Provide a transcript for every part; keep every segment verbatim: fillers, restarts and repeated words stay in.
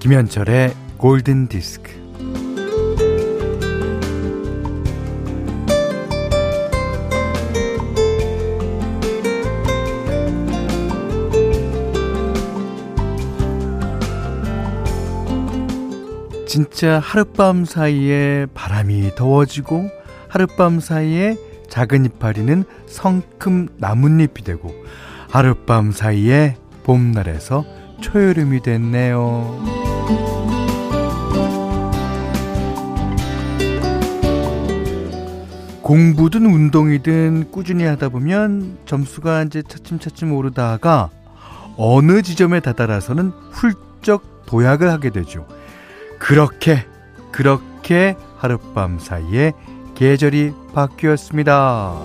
김현철의 골든디스크. 진짜 하룻밤 사이에 바람이 더워지고, 하룻밤 사이에 작은 이파리는 성큼 나뭇잎이 되고, 하룻밤 사이에 봄날에서 초여름이 됐네요. 공부든 운동이든 꾸준히 하다 보면 점수가 이제 차츰차츰 오르다가 어느 지점에 다다라서는 훌쩍 도약을 하게 되죠. 그렇게 그렇게 하룻밤 사이에 계절이 바뀌었습니다.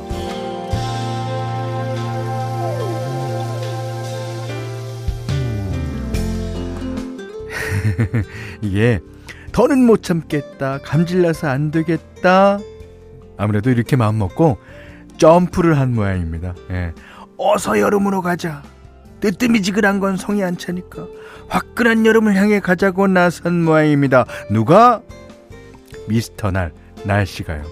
이게 더는 못 참겠다, 감질나서 안 되겠다, 아무래도 이렇게 마음먹고 점프를 한 모양입니다. 예. 어서 여름으로 가자, 뜨뜨미지근한 건 성이 안 차니까 화끈한 여름을 향해 가자고 나선 모양입니다. 누가? 미스터 날, 날씨가요.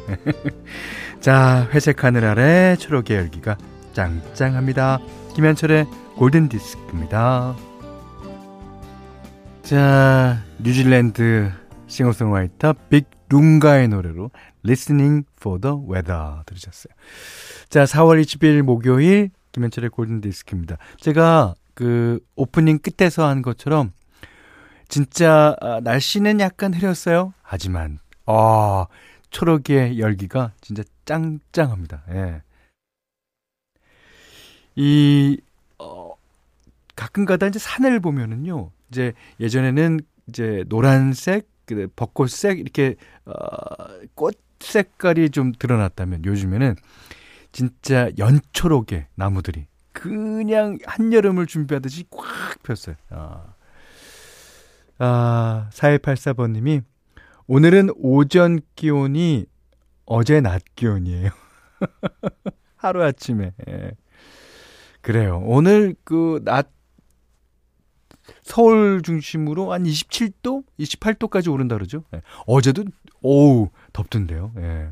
자, 회색 하늘 아래 초록의 열기가 짱짱합니다. 김현철의 골든디스크입니다. 자, 뉴질랜드 싱어송라이터 빅 룽가의 노래로 Listening for the Weather 들으셨어요. 자, 사월 이십일 목요일 김현철의 골든디스크입니다. 제가 그 오프닝 끝에서 한 것처럼 진짜 날씨는 약간 흐렸어요. 하지만 아, 초록의 열기가 진짜 짱짱합니다. 예. 이 어, 가끔가다 이제 산을 보면은요, 이제 예전에는 이제 노란색, 벚꽃색 이렇게 어, 꽃 색깔이 좀 드러났다면 요즘에는 진짜 연초록의 나무들이 그냥 한여름을 준비하듯이 꽉 폈어요. 아. 아, 사일팔사번님이 오늘은 오전 기온이 어제 낮 기온이에요. 하루아침에. 예. 그래요. 오늘 그 낮 서울 중심으로 한 이십칠도, 이십팔도까지 오른다 그러죠. 예. 어제도 오우 덥던데요. 예.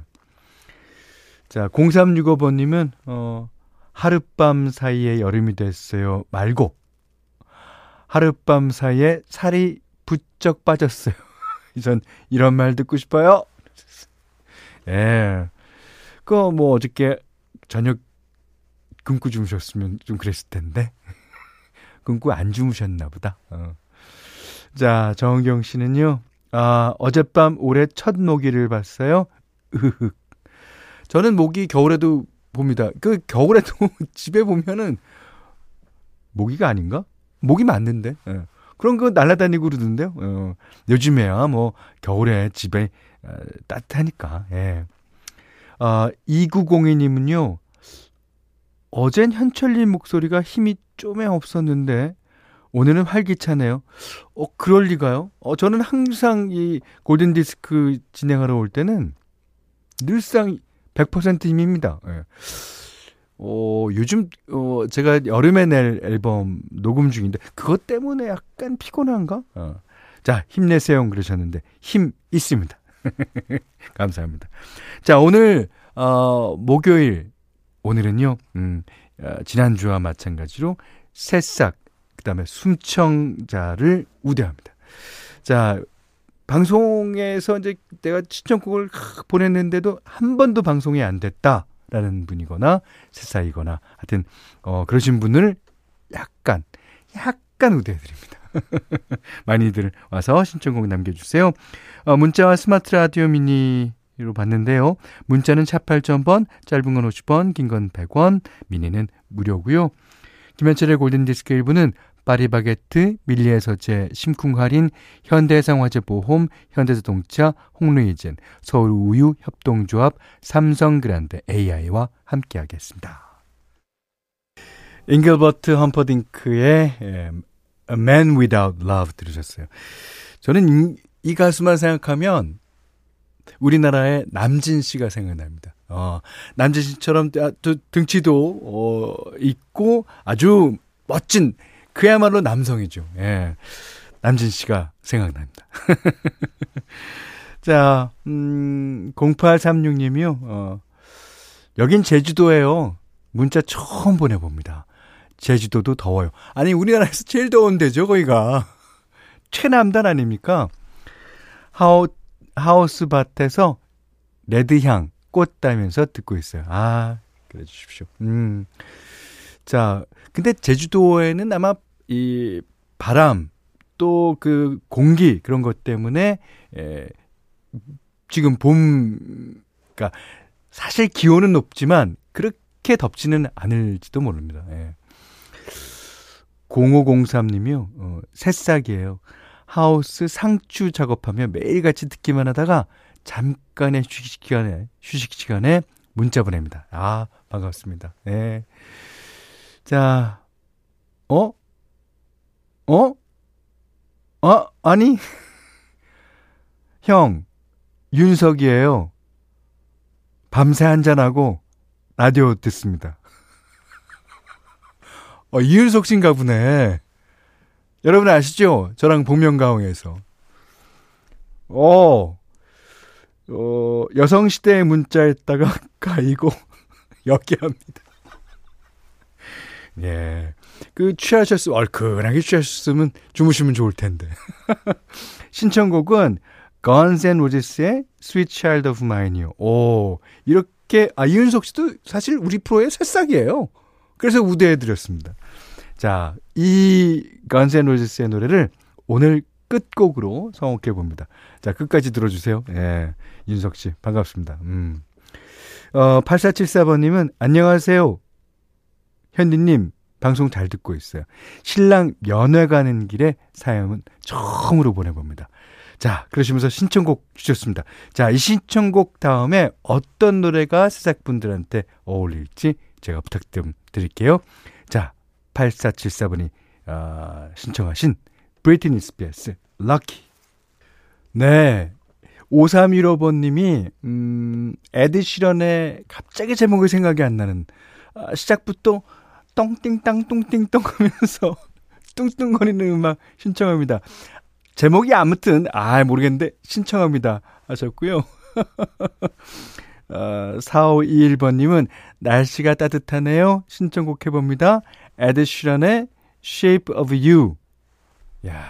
자, 공삼육오번님은 어, 하룻밤 사이에 여름이 됐어요 말고 하룻밤 사이에 살이 부쩍 빠졌어요. 전 이런 말 듣고 싶어요. 예, 그거 뭐 어저께 저녁 굶고 주무셨으면 좀 그랬을 텐데 굶고 안 주무셨나 보다. 어. 자, 정은경 씨는요, 아, 어젯밤 올해 첫 모기를 봤어요. 으흑. 저는 모기 겨울에도 봅니다. 그 겨울에도 집에 보면은 모기가 아닌가? 모기 맞는데. 예. 그런 거 날아다니고 그러던데요. 어. 요즘에야 뭐 겨울에 집에 어, 따뜻하니까. 예. 아, 이구공이님은요. 어젠 현철님 목소리가 힘이 좀에 없었는데 오늘은 활기차네요. 어, 그럴 리가요? 어, 저는 항상 이 골든디스크 진행하러 올 때는 늘상 백 퍼센트 힘입니다. 예. 어, 요즘 어, 제가 여름에 낼 앨범 녹음 중인데 그것 때문에 약간 피곤한가? 어. 자, 힘내세요 그러셨는데 힘 있습니다. 감사합니다. 자, 오늘 어, 목요일 오늘은요, 음, 어, 지난주와 마찬가지로 새싹 그 다음에 숨청자를 우대합니다. 자, 방송에서 이제 내가 신청곡을 보냈는데도 한 번도 방송이 안 됐다라는 분이거나 새사이거나 하여튼 어, 그러신 분을 약간 약간 우대해드립니다. 많이들 와서 신청곡 남겨주세요. 어, 문자와 스마트 라디오 미니로 봤는데요. 문자는 샷 팔천 번, 짧은 건 오십 원, 긴 건 백 원, 미니는 무료고요. 김현철의 골든디스크 일부는 파리바게트, 밀리에서제, 심쿵할인, 현대해상화재보험, 현대자동차, 홍루이젠, 서울우유협동조합, 삼성그란데 에이아이와 함께하겠습니다. 잉글버트 험퍼딩크의 A Man Without Love 들으셨어요. 저는 이, 이 가수만 생각하면 우리나라의 남진 씨가 생각납니다. 어, 남진 씨처럼 등치도 어, 있고 아주 멋진, 그야말로 남성이죠. 예. 남진 씨가 생각납니다. 자, 음, 공팔삼육 님이요. 어, 여긴 제주도예요. 문자 처음 보내봅니다. 제주도도 더워요. 아니, 우리나라에서 제일 더운 데죠, 거기가. 최남단 아닙니까? 하우, 하우스 밭에서 레드향 꽃 따면서 듣고 있어요. 아, 그래 주십시오. 음. 자, 근데 제주도에는 아마 이 바람 또 그 공기 그런 것 때문에 에, 지금 봄, 그러니까 사실 기온은 높지만 그렇게 덥지는 않을지도 모릅니다. 예. 공오공삼 님이요. 어, 새싹이에요. 하우스 상추 작업하며 매일같이 듣기만 하다가 잠깐의 휴식시간에, 휴식시간에 문자 보냅니다. 아, 반갑습니다. 예. 자, 어? 어? 아, 아니? 형, 윤석이에요. 밤새 한잔하고 라디오 듣습니다. 어, 이윤석 씨인가 보네. 여러분 아시죠? 저랑 복면가왕에서. 어, 어, 여성시대의 문자에다가 가이고 역기합니다. 예. 그, 취하셨으면, 얼큰하게 취하셨으면 주무시면 좋을 텐데. 신청곡은 Guns N' Roses의 Sweet Child of Mine이요. 오, 이렇게, 아, 이윤석 씨도 사실 우리 프로의 새싹이에요. 그래서 우대해드렸습니다. 자, 이 Guns N' Roses의 노래를 오늘 끝곡으로 선곡해봅니다. 자, 끝까지 들어주세요. 예. 윤석 씨, 반갑습니다. 음. 어, 팔사칠사 번님은 안녕하세요. 현디님, 방송 잘 듣고 있어요. 신랑 면회 가는 길에 사연은 처음으로 보내봅니다. 자, 그러시면서 신청곡 주셨습니다. 자, 이 신청곡 다음에 어떤 노래가 새싹분들한테 어울릴지 제가 부탁 좀 드릴게요. 자, 팔사칠사 번이 어, 신청하신 브리트니 스피어스, 럭키. 네, 오삼일오 번님이 음, 에드 시런의 갑자기 제목이 생각이 안 나는, 아, 시작부터 똥띵땅 똥띵똥 하면서 뚱뚱거리는 음악 신청합니다. 제목이 아무튼 아 모르겠는데 신청합니다 하셨고요. 어, 사오이일 번님은 날씨가 따뜻하네요. 신청곡 해봅니다. 에드 시런의 Shape of You. 야,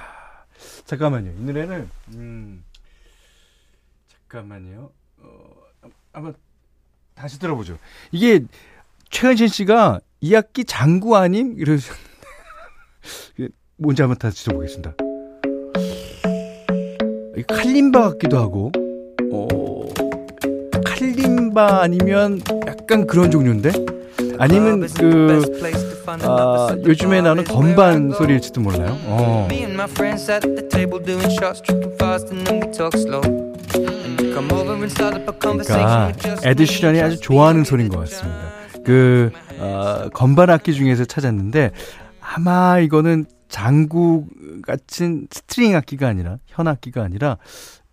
잠깐만요. 이 노래를 음, 잠깐만요. 어, 한번 다시 들어보죠. 이게 최은신 씨가 이 학기 장구 아님? 이러셨는데 뭔지 한번 다시 들어보겠습니다. 칼림바 같기도 하고, 어, 칼림바 아니면 약간 그런 종류인데, 아니면 그 아, 요즘에 나오는 건반 소리일지도 몰라요. 어. 그러니까 에드 시런이 아주 좋아하는 소리인 것 같습니다. 그 어, 건반 악기 중에서 찾았는데 아마 이거는 장구 같은 스트링 악기가 아니라 현악기가 아니라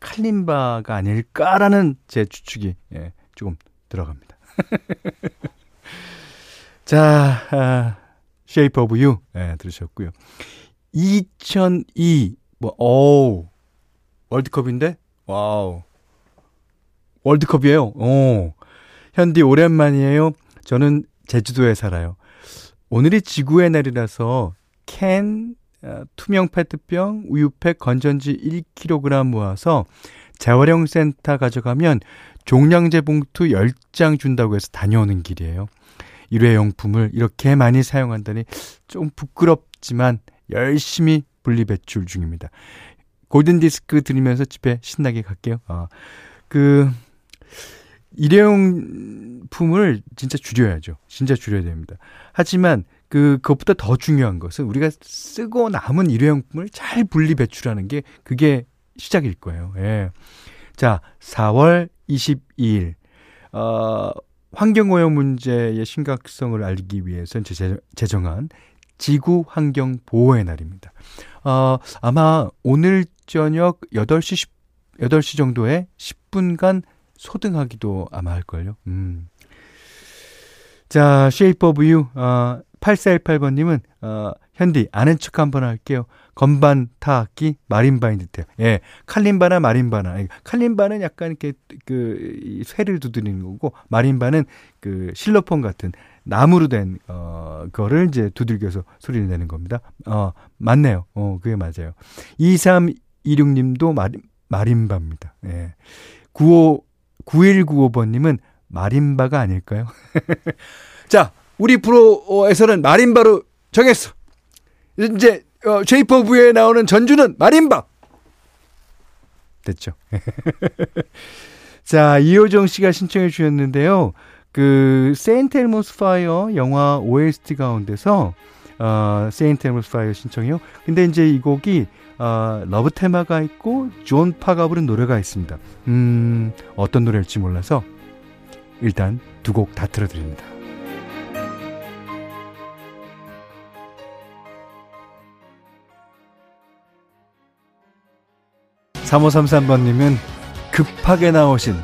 칼림바가 아닐까라는 제 추측이 예, 조금 들어갑니다. 자, 아, Shape of You 예, 들으셨고요. 이천이 뭐 어우 월드컵인데 와우 월드컵이에요. 오, 현디 오랜만이에요. 저는 제주도에 살아요. 오늘이 지구의 날이라서 캔, 투명 페트병, 우유팩 건전지 일 킬로그램 모아서 재활용센터 가져가면 종량제 봉투 열 장 준다고 해서 다녀오는 길이에요. 일회용품을 이렇게 많이 사용한다니 좀 부끄럽지만 열심히 분리배출 중입니다. 골든디스크 들으면서 집에 신나게 갈게요. 아, 그... 일회용품을 진짜 줄여야죠. 진짜 줄여야 됩니다. 하지만 그, 그것보다 더 중요한 것은 우리가 쓰고 남은 일회용품을 잘 분리 배출하는 게 그게 시작일 거예요. 예. 자, 사월 이십이일. 어, 환경오염 문제의 심각성을 알기 위해서 제정한 지구환경보호의 날입니다. 어, 아마 오늘 저녁 여덟 시, 십, 여덟 시 정도에 십 분간 소등하기도 아마 할걸요. 음. 자, Shape of You, 어, 팔사일팔번님은 어, 현디 아는 척 한번 할게요. 건반 타악기 마림바인 듯해요. 예, 칼림바나 마림바나. 칼림바는 약간 이렇게 그 쇠를 두드리는 거고, 마림바는 그 실로폰 같은 나무로 된 어, 거를 이제 두들겨서 소리를 내는 겁니다. 어, 맞네요. 어, 그게 맞아요. 이삼이육님도 마림, 마림바입니다. 예. 구오 구일구오번님은 마림바가 아닐까요? 자, 우리 프로에서는 마림바로 정했어. 이제 어, Shape of You에 나오는 전주는 마림바. 됐죠. 자, 이효정 씨가 신청해 주셨는데요. 그 세인트 엘모스 파이어 영화 오에스티 가운데서 어, 세인트 엘모스 파이어 신청이요. 근데 이제 이 곡이 어, 러브 테마가 있고 존 파가 부른 노래가 있습니다. 음, 어떤 노래일지 몰라서 일단 두 곡 다 틀어드립니다. 삼오삼삼번님은 급하게 나오신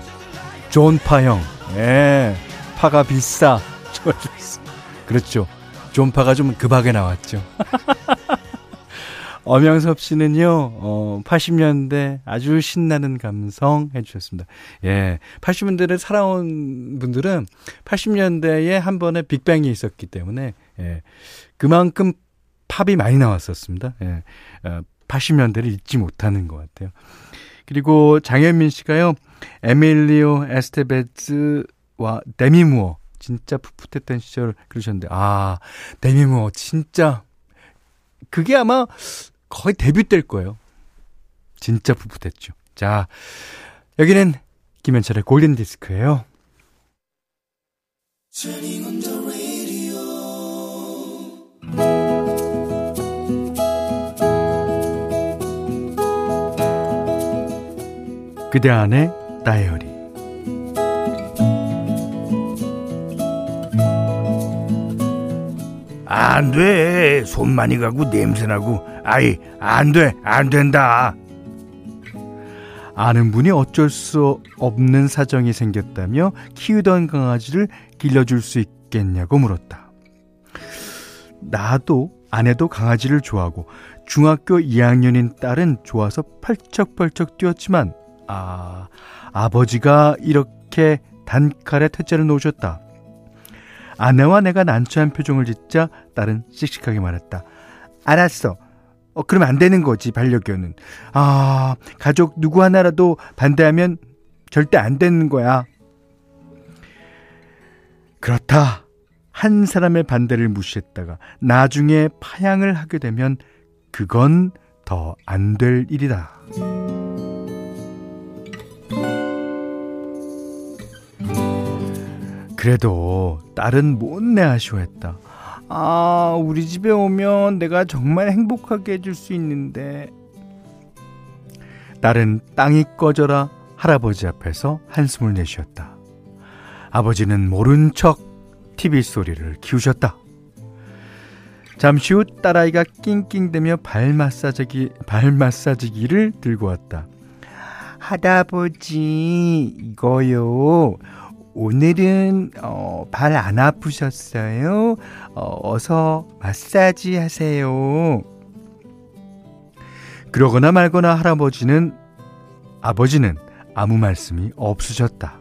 존 파형. 예, 파가 비싸. 그렇죠. 존 파가 좀 급하게 나왔죠. 엄영섭 씨는요, 어, 팔십 년대 아주 신나는 감성 해주셨습니다. 예, 팔십 년대를 살아온 분들은 팔십 년대에 한 번의 빅뱅이 있었기 때문에, 예, 그만큼 팝이 많이 나왔었습니다. 예, 어, 팔십 년대를 잊지 못하는 것 같아요. 그리고 장현민 씨가요, 에밀리오 에스테베즈와 데미무어, 진짜 풋풋했던 시절 그러셨는데, 아, 데미무어, 진짜, 그게 아마 거의 데뷔 때일 거예요. 진짜 풋풋했죠. 자, 여기는 김현철의 골든디스크예요. 그대 안의 다이어리. 안 돼. 손 많이 가고 냄새나고. 아이, 안 돼. 안 된다. 아는 분이 어쩔 수 없는 사정이 생겼다며 키우던 강아지를 길러줄 수 있겠냐고 물었다. 나도 아내도 강아지를 좋아하고 중학교 이 학년인 딸은 좋아서 펄쩍펄쩍 뛰었지만 아, 아버지가 이렇게 단칼에 퇴짜를 놓으셨다. 아내와 내가 난처한 표정을 짓자 딸은 씩씩하게 말했다. 알았어. 어, 그럼 안 되는 거지, 반려견은. 아, 가족 누구 하나라도 반대하면 절대 안 되는 거야. 그렇다. 한 사람의 반대를 무시했다가 나중에 파양을 하게 되면 그건 더 안 될 일이다. 그래도 딸은 못내 아쉬워했다. 아, 우리 집에 오면 내가 정말 행복하게 해줄 수 있는데. 딸은 땅이 꺼져라 할아버지 앞에서 한숨을 내쉬었다. 아버지는 모른 척 티비 소리를 키우셨다. 잠시 후 딸아이가 낑낑대며 발 마사지기, 발 마사지기를 들고 왔다. 할아버지, 이거요. 오늘은 어, 발 안 아프셨어요? 어, 어서 마사지 하세요. 그러거나 말거나 할아버지는 아버지는 아무 말씀이 없으셨다.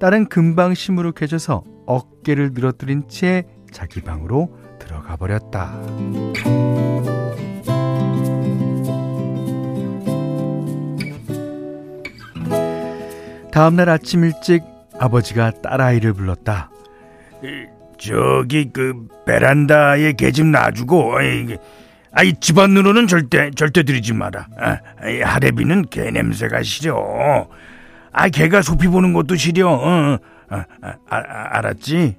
딸은 금방 시무룩해져서 어깨를 늘어뜨린 채 자기 방으로 들어가 버렸다. 다음날 아침 일찍 아버지가 딸아이를 불렀다. 저기 그 베란다에 개 좀 놔주고, 아이 집안으로는 절대 절대 들이지 마라. 하레비는 개 냄새가 싫어. 아, 개가 소피 보는 것도 싫어. 어, 아, 아, 알았지?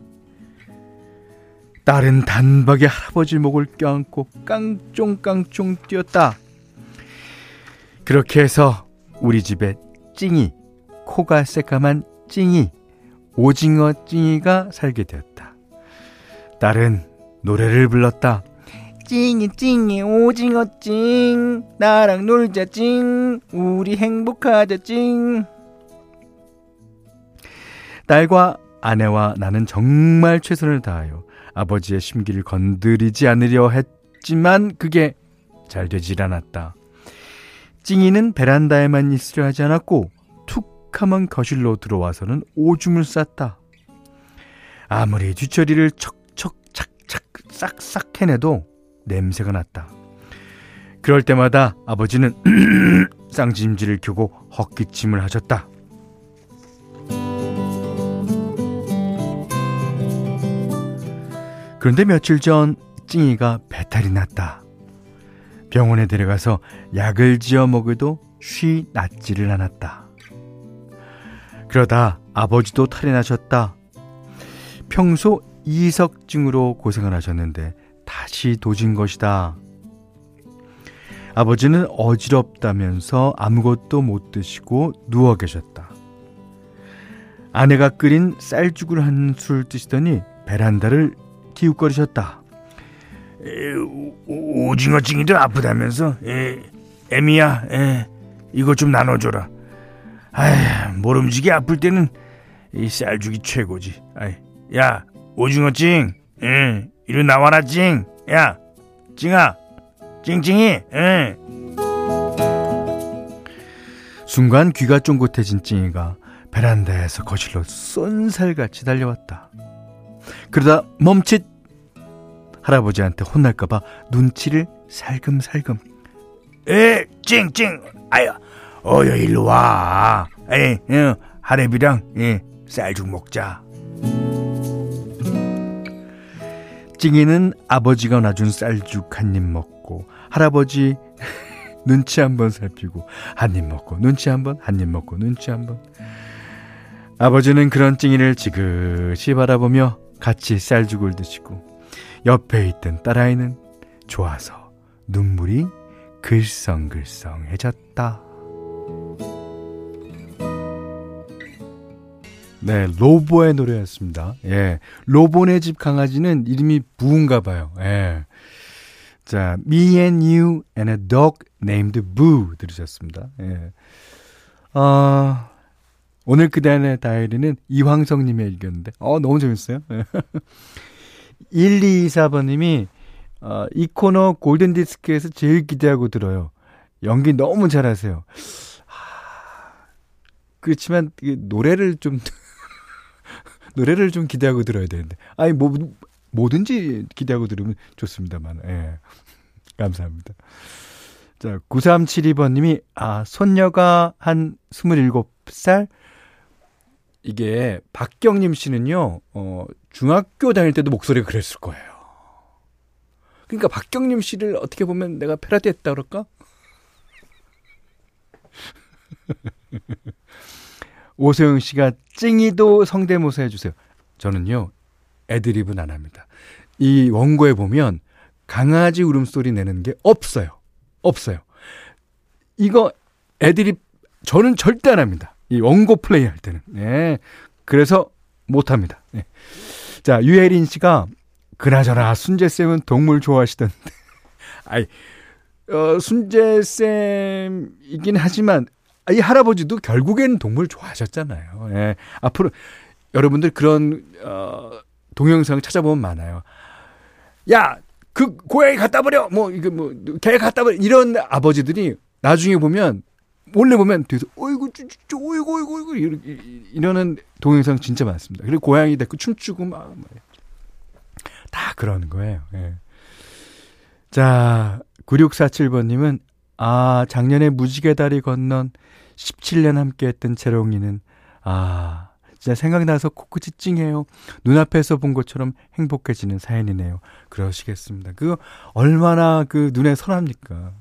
딸은 단박에 할아버지 목을 껴안고 깡총깡총 뛰었다. 그렇게 해서 우리 집에 찡이, 코가 새까만 찡이, 오징어 찡이가 살게 되었다. 딸은 노래를 불렀다. 찡이 찡이 오징어 찡, 나랑 놀자 찡, 우리 행복하자 찡. 딸과 아내와 나는 정말 최선을 다하여 아버지의 심기를 건드리지 않으려 했지만 그게 잘 되질 않았다. 찡이는 베란다에만 있으려 하지 않았고 툭하면 거실로 들어와서는 오줌을 쌌다. 아무리 뒤처리를 척척 착착 싹싹 해내도 냄새가 났다. 그럴 때마다 아버지는 쌍짐지를 켜고 헛기침을 하셨다. 그런데 며칠 전 찡이가 배탈이 났다. 병원에 데려가서 약을 지어 먹어도 쉬 낫지를 않았다. 그러다 아버지도 탈이 나셨다. 평소 이석증으로 고생을 하셨는데 다시 도진 것이다. 아버지는 어지럽다면서 아무것도 못 드시고 누워 계셨다. 아내가 끓인 쌀죽을 한 술 드시더니 베란다를 기웃거리셨다. 오징어찡이도 아프다면서 에, 애미야 에, 이거 좀 나눠줘라. 아이, 모름지기 아플 때는 이 쌀죽이 최고지. 아이, 야 오징어찡 에, 이리 나와라 찡. 야 찡아 찡찡이 에. 순간 귀가 쫑긋해진 찡이가 베란다에서 거실로 쏜살같이 달려왔다. 그러다 멈칫. 할아버지한테 혼날까봐 눈치를 살금살금. 에 찡찡 아야 어여 일로 와. 에 할애비랑 예 쌀죽 먹자. 찡이는 아버지가 놔준 쌀죽 한 입 먹고 할아버지 눈치 한번 살피고 한 입 먹고 눈치 한번 한 입 먹고 눈치 한번. 아버지는 그런 찡이를 지그시 바라보며 같이 쌀죽을 드시고 옆에 있던 딸아이는 좋아서 눈물이 글썽글썽해졌다. 네, 로보의 노래였습니다. 예, 로보네 집 강아지는 이름이 부인가 봐요. 예, 자, Me and you and a dog named Boo 들으셨습니다. 예, 어, 오늘 그대안의 다이어리는 이황성님의 의견인데, 어, 너무 재밌어요. 예. 일이이사번님이 어, 이 코너 골든디스크에서 제일 기대하고 들어요. 연기 너무 잘하세요. 하... 그렇지만 노래를 좀 노래를 좀 기대하고 들어야 되는데 아니 뭐, 뭐든지 기대하고 들으면 좋습니다만. 예. 감사합니다. 자, 구삼칠이번님이 아, 손녀가 한 스물일곱 살. 이게 박경림 씨는요 어, 중학교 다닐 때도 목소리가 그랬을 거예요. 그러니까 박경림 씨를 어떻게 보면 내가 패러디했다 그럴까? 오소영 씨가 찡이도 성대모사 해주세요. 저는요 애드립은 안 합니다. 이 원고에 보면 강아지 울음소리 내는 게 없어요. 없어요. 이거 애드립 저는 절대 안 합니다. 이 원고 플레이 할 때는. 예. 그래서 못합니다. 예. 자, 유혜린 씨가, 그나저나, 순재쌤은 동물 좋아하시던데. 아이, 어, 순재쌤이긴 하지만, 이 할아버지도 결국엔 동물 좋아하셨잖아요. 예. 앞으로, 여러분들 그런, 어, 동영상 찾아보면 많아요. 야, 그, 고양이 갖다 버려! 뭐, 이거 뭐, 개 갖다 버려! 이런 아버지들이 나중에 보면, 몰래 보면 뒤에서 어이구 쭈쭈쭈 어이구 어이구 어이구 이러는 동영상 진짜 많습니다. 그리고 고양이 데리고 춤추고 막 다 그러는 거예요. 예. 자, 구육사칠번님은 아 작년에 무지개 다리 건넌 십칠 년 함께했던 재롱이는 아 진짜 생각나서 코끝이 찡해요. 눈앞에서 본 것처럼 행복해지는 사연이네요. 그러시겠습니다. 그거 얼마나 그 눈에 선합니까?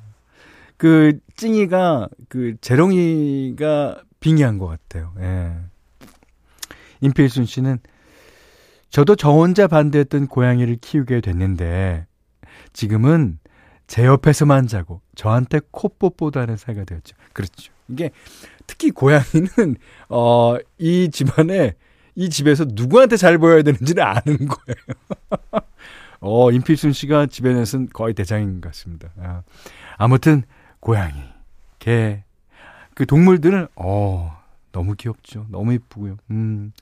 그, 찡이가, 그, 재롱이가 빙의한 것 같아요. 예. 임필순 씨는, 저도 저 혼자 반대했던 고양이를 키우게 됐는데, 지금은 제 옆에서만 자고, 저한테 콧뽀뽀도 하는 사이가 되었죠. 그렇죠. 이게, 특히 고양이는, 어, 이 집안에, 이 집에서 누구한테 잘 보여야 되는지를 아는 거예요. 어, 임필순 씨가 집에 내서는 거의 대장인 것 같습니다. 아. 아무튼, 고양이, 개, 그 동물들은 어 너무 귀엽죠. 너무 예쁘고요. 음.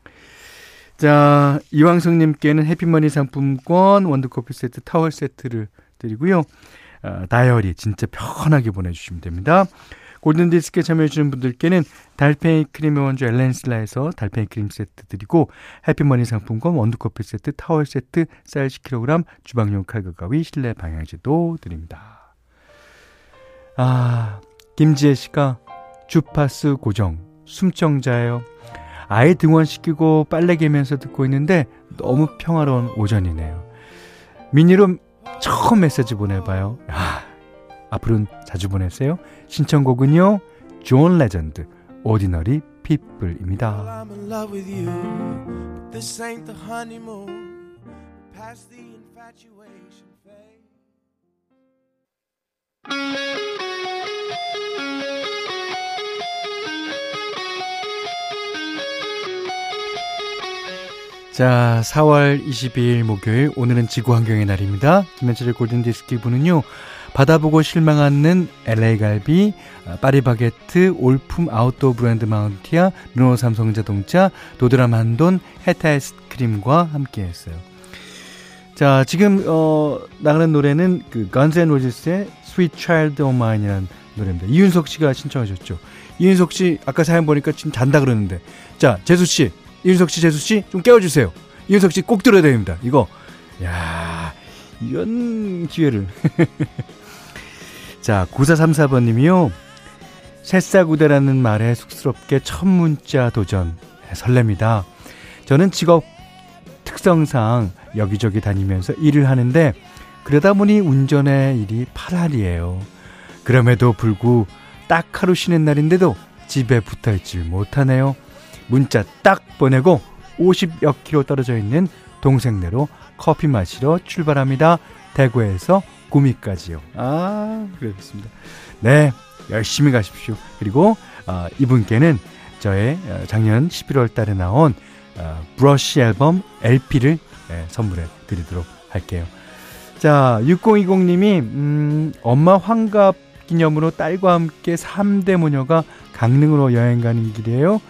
자, 이왕성님께는 해피머니 상품권, 원두커피 세트, 타월 세트를 드리고요. 어, 다이어리 진짜 편하게 보내주시면 됩니다. 골든디스크에 참여해주시는 분들께는 달팽이 크림의 원조 엘렌슬라에서 달팽이 크림 세트 드리고, 해피머니 상품권, 원두커피 세트, 타월 세트, 쌀 십 킬로그램, 주방용 칼과 가위, 실내 방향제도 드립니다. 아, 김지혜씨가 주파수 고정 숨정자예요. 아이 등원시키고 빨래 개면서 듣고 있는데 너무 평화로운 오전이네요. 민희롬 처음 메시지 보내봐요. 아, 앞으로는 자주 보내세요. 신청곡은요, 존 레전드 Ordinary People입니다. 자, 사월 이십이일 목요일, 오늘은 지구환경의 날입니다. 김현철의 골든디스크 부는요, 바다보고 실망하는 엘에이 갈비, 파리바게트, 올품 아웃도어 브랜드 마운티아, 르노삼성자동차, 도드람 한돈, 해타이스크림과 함께 했어요. 자, 지금 어, 나가는 노래는 그 Guns N' Roses의 Sweet Child of Mine 이라는 노래입니다. 이윤석 씨가 신청하셨죠. 이윤석 씨 아까 사연 보니까 지금 잔다 그러는데, 자, 재수 씨, 이윤석 씨, 재수 씨 좀 깨워주세요. 이윤석 씨 꼭 들어야 됩니다. 이거, 야, 이런 기회를. 자, 구사삼사번님이요 새싹우대라는 말에 쑥스럽게 첫 문자 도전, 설렙니다. 저는 직업 특성상 여기저기 다니면서 일을 하는데 그러다 보니 운전의 일이 팔 할이에요. 그럼에도 불구 딱 하루 쉬는 날인데도 집에 붙어있질 못하네요. 문자 딱 보내고 오십여 킬로미터 떨어져 있는 동생네로 커피 마시러 출발합니다. 대구에서 구미까지요. 아, 그렇습니다. 네, 열심히 가십시오. 그리고 어, 이분께는 저의 작년 십일월 달에 나온 어, 브러쉬 앨범 엘피를 네, 선물해 드리도록 할게요. 자, 육공이공님이 음, 엄마 환갑 기념으로 딸과 함께 삼대 모녀가 강릉으로 여행가는 길이에요.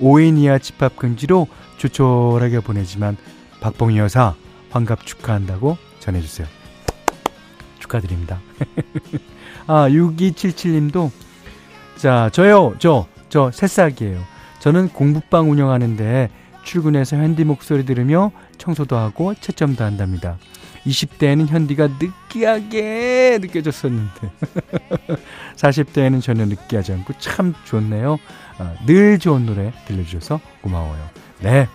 오인 이하 집합 금지로 조촐하게 보내지만 박봉이 여사 환갑 축하한다고 전해주세요. 축하드립니다. 아, 육이칠칠님도 자, 저요, 저, 저 새싹이에요. 저는 공부방 운영하는데 출근해서 현디 목소리 들으며 청소도 하고 채점도 한답니다. 이십대에는 현디가 느끼하게 느껴졌었는데 사십대에는 전혀 느끼하지 않고 참 좋네요. 어, 늘 좋은 노래 들려주셔서 고마워요. 네.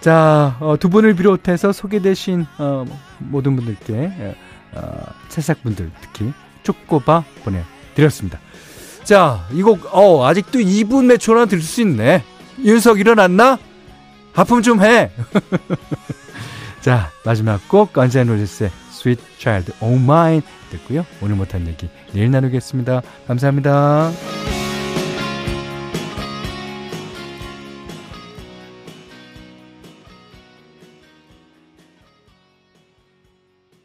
자, 어, 두 분을 비롯해서 소개되신 어, 모든 분들께 어, 새싹분들 특히 초코바 보내드렸습니다. 자, 이 곡 어, 아직도 이 분 몇 초나 들을 수 있네. 윤석 일어났나? 하품 좀 해. 자, 마지막 곡 Guns N' Roses의 Sweet Child of Mine 듣고요. 오늘 못한 얘기 내일 나누겠습니다. 감사합니다.